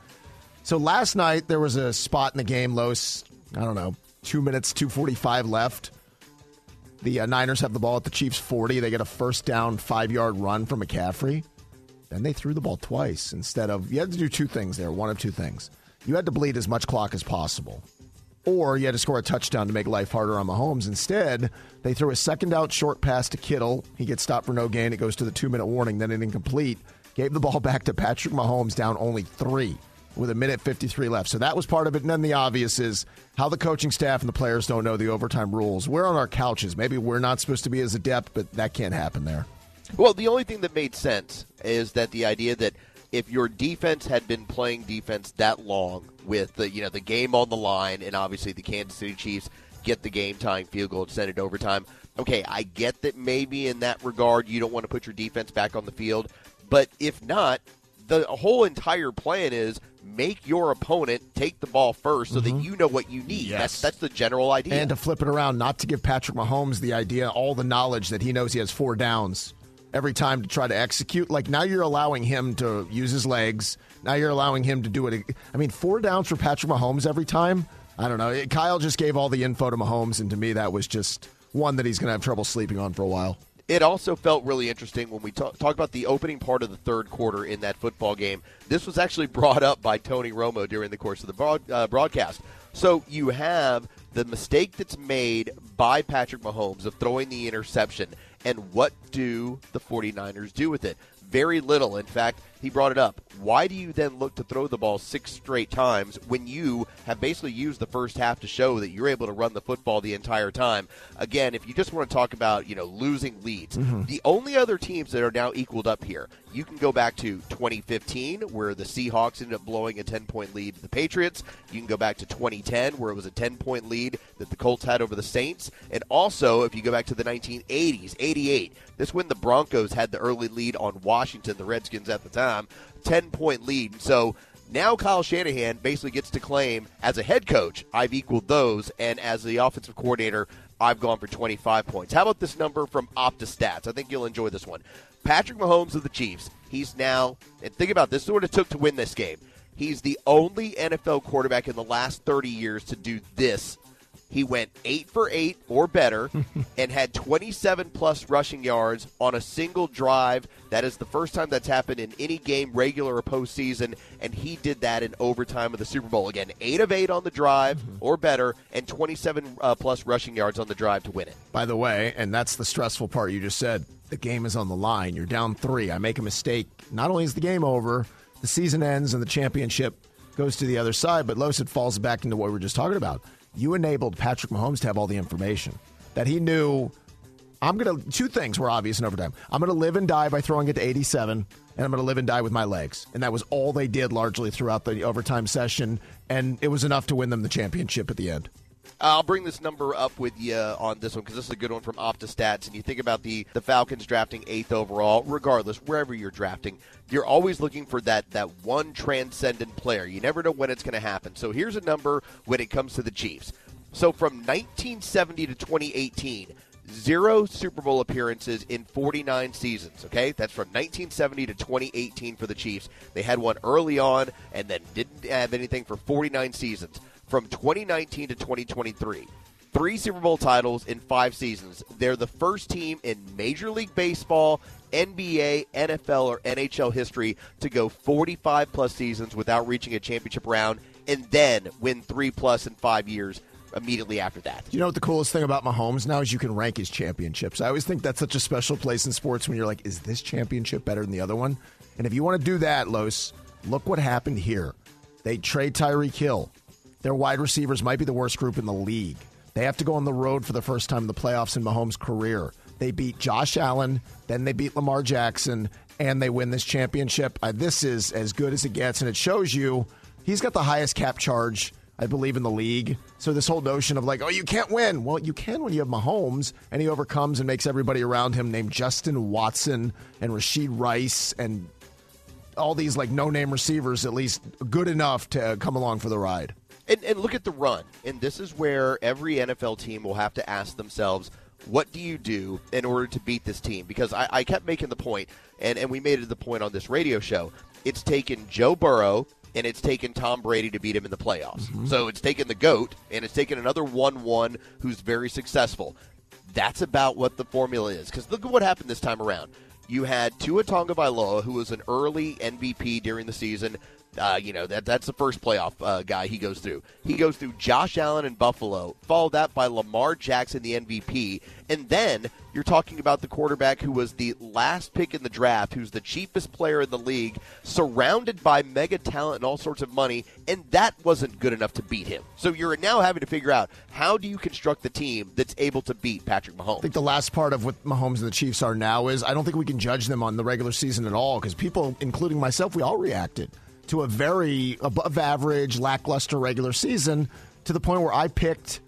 So last night, there was a spot in the game, Los, I don't know, 2:45 left. The Niners have the ball at the Chiefs' 40. They get a first down, 5-yard run from McCaffrey. Then they threw the ball twice instead of, you had to do two things there, one of two things. You had to bleed as much clock as possible, or you had to score a touchdown to make life harder on Mahomes. Instead, they threw a second-out short pass to Kittle. He gets stopped for no gain. It goes to the 2-minute warning, then an incomplete. Gave the ball back to Patrick Mahomes, down only 3 with 1:53 left. So that was part of it. And then the obvious is how the coaching staff and the players don't know the overtime rules. We're on our couches. Maybe we're not supposed to be as adept, but that can't happen there. Well, the only thing that made sense is that the idea that if your defense had been playing defense that long with the, you know, the game on the line, and obviously the Kansas City Chiefs get the game-tying field goal and send it to overtime, okay, I get that maybe in that regard you don't want to put your defense back on the field. But if not, the whole entire plan is make your opponent take the ball first so that you know what you need. Yes. That's the general idea. And to flip it around, not to give Patrick Mahomes the idea, all the knowledge that he knows he has 4 downs every time to try to execute. Like, now you're allowing him to use his legs. Now you're allowing him to do it. I mean, 4 downs for Patrick Mahomes every time? I don't know. Kyle just gave all the info to Mahomes, and to me that was just one that he's going to have trouble sleeping on for a while. It also felt really interesting when we talk about the opening part of the third quarter in that football game. This was actually brought up by Tony Romo during the course of the broadcast. So you have the mistake that's made by Patrick Mahomes of throwing the interception, and what do the 49ers do with it? Very little. In fact, he brought it up. Why do you then look to throw the ball 6 straight times when you have basically used the first half to show that you're able to run the football the entire time? Again, if you just want to talk about, you know, losing leads, the only other teams that are now equaled up here, you can go back to 2015 where the Seahawks ended up blowing a 10-point lead to the Patriots. You can go back to 2010 where it was a 10-point lead that the Colts had over the Saints. And also, if you go back to the 1980s, 88, that's when the Broncos had the early lead on Washington, the Redskins at the time. 10-point lead. So now Kyle Shanahan basically gets to claim, as a head coach, I've equaled those, and as the offensive coordinator, I've gone for 25 points. How about this number from Opta Stats? I think you'll enjoy this one. Patrick Mahomes of the Chiefs, he's now, and think about this is what it took to win this game. He's the only NFL quarterback in the last 30 years to do this. He went 8 for 8 or better and had 27-plus rushing yards on a single drive. That is the first time that's happened in any game, regular or postseason, and he did that in overtime of the Super Bowl. Again, 8 of 8 on the drive or better and 27-plus rushing yards on the drive to win it. By the way, and that's the stressful part you just said, the game is on the line. You're down 3. I make a mistake. Not only is the game over, the season ends and the championship goes to the other side. But Los, it falls back into what we were just talking about. You enabled Patrick Mahomes to have all the information that he knew. Two things were obvious in overtime. I'm going to live and die by throwing it to 87, and I'm going to live and die with my legs. And that was all they did largely throughout the overtime session, and it was enough to win them the championship at the end. I'll bring this number up with you on this one because this is a good one from Opta Stats. And you think about the Falcons drafting 8th overall, regardless, wherever you're drafting, you're always looking for that one transcendent player. You never know when it's going to happen. So here's a number when it comes to the Chiefs. So from 1970 to 2018, 0 Super Bowl appearances in 49 seasons, okay? That's from 1970 to 2018 for the Chiefs. They had one early on and then didn't have anything for 49 seasons. From 2019 to 2023, 3 Super Bowl titles in 5 seasons. They're the first team in Major League Baseball, NBA, NFL, or NHL history to go 45-plus seasons without reaching a championship round and then win 3-plus in 5 years immediately after that. You know what the coolest thing about Mahomes now is? You can rank his championships. I always think that's such a special place in sports when you're like, is this championship better than the other one? And if you want to do that, Los, look what happened here. They trade Tyreek Hill. Their wide receivers might be the worst group in the league. They have to go on the road for the first time in the playoffs in Mahomes' career. They beat Josh Allen, then they beat Lamar Jackson, and they win this championship. This is as good as it gets, and it shows you he's got the highest cap charge, I believe, in the league. So this whole notion of like, oh, you can't win. Well, you can when you have Mahomes, and he overcomes and makes everybody around him named Justin Watson and Rashee Rice and all these like no-name receivers at least good enough to come along for the ride. And look at the run. And this is where every NFL team will have to ask themselves, what do you do in order to beat this team? Because I kept making the point, and we made it the point on this radio show, it's taken Joe Burrow and it's taken Tom Brady to beat him in the playoffs. Mm-hmm. So it's taken the GOAT, and it's taken another 1-1 who's very successful. That's about what the formula is. Because look at what happened this time around. You had Tua Tagovailoa, who was an early MVP during the season. That's the first playoff guy he goes through. He goes through Josh Allen in Buffalo, followed that by Lamar Jackson, the MVP. And then you're talking about the quarterback who was the last pick in the draft, who's the cheapest player in the league, surrounded by mega talent and all sorts of money, and that wasn't good enough to beat him. So you're now having to figure out, how do you construct the team that's able to beat Patrick Mahomes? I think the last part of what Mahomes and the Chiefs are now is, I don't think we can judge them on the regular season at all, because people, including myself, we all reacted to a very above-average, lackluster regular season, to the point where I picked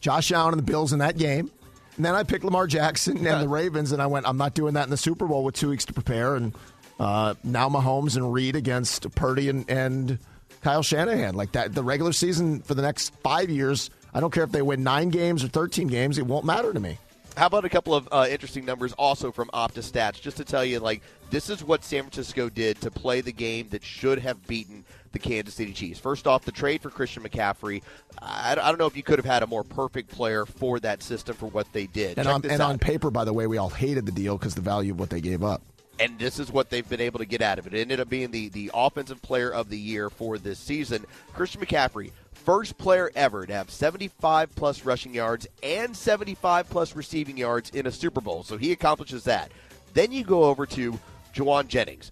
Josh Allen and the Bills in that game, and then I picked Lamar Jackson and the Ravens, and I went, I'm not doing that in the Super Bowl with 2 weeks to prepare, and now Mahomes and Reed against Purdy and Kyle Shanahan. Like that, the regular season for the next 5 years, I don't care if they win 9 games or 13 games, it won't matter to me. How about a couple of interesting numbers also from Opta Stats, just to tell you, like, this is what San Francisco did to play the game that should have beaten the Kansas City Chiefs. First off, the trade for Christian McCaffrey. I don't know if you could have had a more perfect player for that system for what they did. And on paper, by the way, we all hated the deal because the value of what they gave up. And this is what they've been able to get out of it. It ended up being the offensive player of the year for this season, Christian McCaffrey. First player ever to have 75-plus rushing yards and 75-plus receiving yards in a Super Bowl. So he accomplishes that. Then you go over to Juwan Jennings,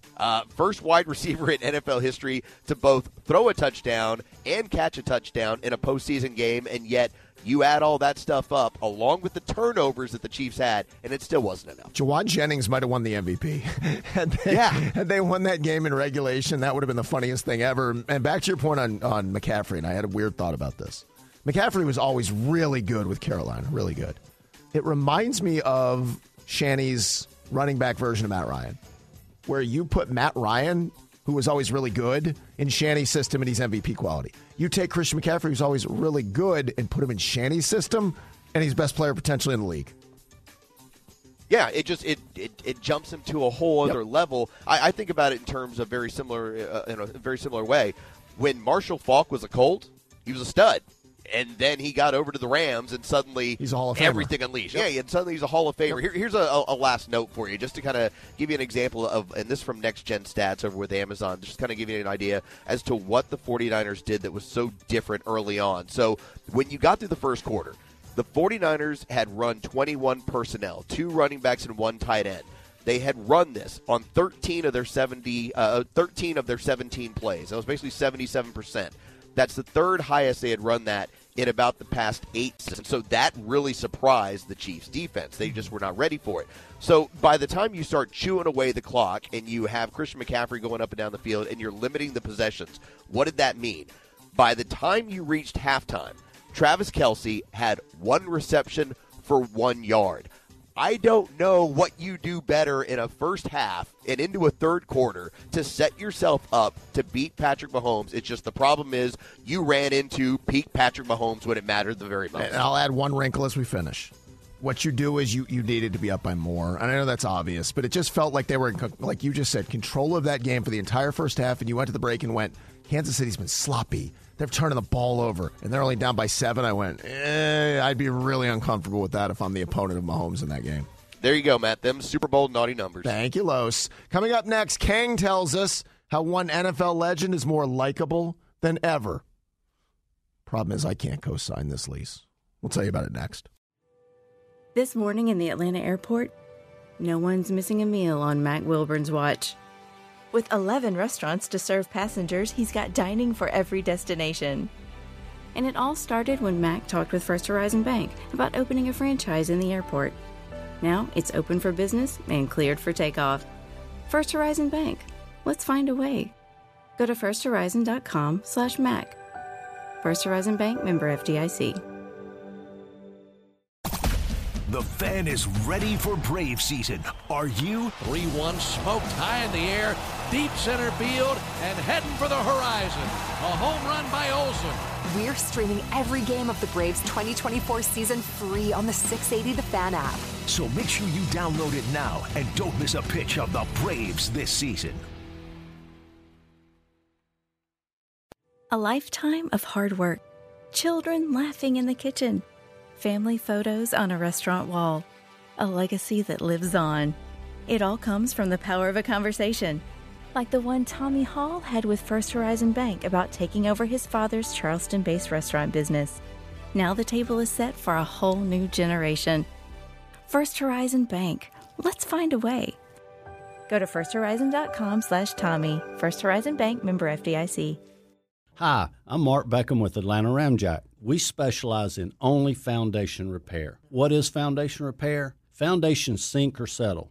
first wide receiver in NFL history to both throw a touchdown and catch a touchdown in a postseason game, and yet you add all that stuff up, along with the turnovers that the Chiefs had, and it still wasn't enough. Juwan Jennings might have won the MVP. Had they won that game in regulation, that would have been the funniest thing ever. And back to your point on McCaffrey, and I had a weird thought about this. McCaffrey was always really good with Carolina, really good. It reminds me of Shanny's running back version of Matt Ryan, where you put Matt Ryan, who was always really good, in Shanny's system, and he's MVP quality. You take Christian McCaffrey, who's always really good, and put him in Shanny's system, and he's best player potentially in the league. Yeah, it just it jumps him to a whole other level. I think about it in terms of in a very similar way. When Marshall Faulk was a Colt, he was a stud. And then he got over to the Rams, and suddenly he's a Hall of Famer. Everything unleashed. Yep. Yeah, and suddenly he's a Hall of Famer. Here's a last note for you, just to kind of give you an example of, and this from Next Gen Stats over with Amazon, just kind of give you an idea as to what the 49ers did that was so different early on. So when you got through the first quarter, The 49ers had run 21 personnel, 2 running backs and 1 tight end. They had run this on 13 of their 17 plays. That was basically 77%. That's the third highest they had run that in about the past 8 seasons. So that really surprised the Chiefs' defense. They just were not ready for it. So by the time you start chewing away the clock and you have Christian McCaffrey going up and down the field and you're limiting the possessions, what did that mean? By the time you reached halftime, Travis Kelce had 1 reception for 1 yard. I don't know what you do better in a first half and into a third quarter to set yourself up to beat Patrick Mahomes. It's just the problem is you ran into peak Patrick Mahomes when it mattered the very most. And I'll add one wrinkle as we finish. What you do is you needed to be up by more. And I know that's obvious, but it just felt like they were, like you just said, control of that game for the entire first half. And you went to the break and went, Kansas City's been sloppy. They're turning the ball over, and they're only down by 7. I went, I'd be really uncomfortable with that if I'm the opponent of Mahomes in that game. There you go, Matt. Them Super Bowl naughty numbers. Thank you, Los. Coming up next, Kang tells us how one NFL legend is more likable than ever. Problem is I can't co-sign this lease. We'll tell you about it next. This morning in the Atlanta airport, no one's missing a meal on Mac Wilburn's watch. With 11 restaurants to serve passengers, he's got dining for every destination. And it all started when Mac talked with First Horizon Bank about opening a franchise in the airport. Now it's open for business and cleared for takeoff. First Horizon Bank. Let's find a way. Go to firsthorizon.com/Mac. First Horizon Bank, member FDIC. The fan is ready for Brave season. Are you? 3-1 smoked high in the air, deep center field, and heading for the horizon. A home run by Olsen. We're streaming every game of the Braves 2024 season free on the 680 The Fan app. So make sure you download it now and don't miss a pitch of the Braves this season. A lifetime of hard work. Children laughing in the kitchen. Family photos on a restaurant wall. A legacy that lives on. It all comes from the power of a conversation. Like the one Tommy Hall had with First Horizon Bank about taking over his father's Charleston-based restaurant business. Now the table is set for a whole new generation. First Horizon Bank. Let's find a way. Go to firsthorizon.com/Tommy. First Horizon Bank, member FDIC. Hi, I'm Mark Beckham with Atlanta Ramjack. We specialize in only foundation repair. What is foundation repair? Foundations sink or settle.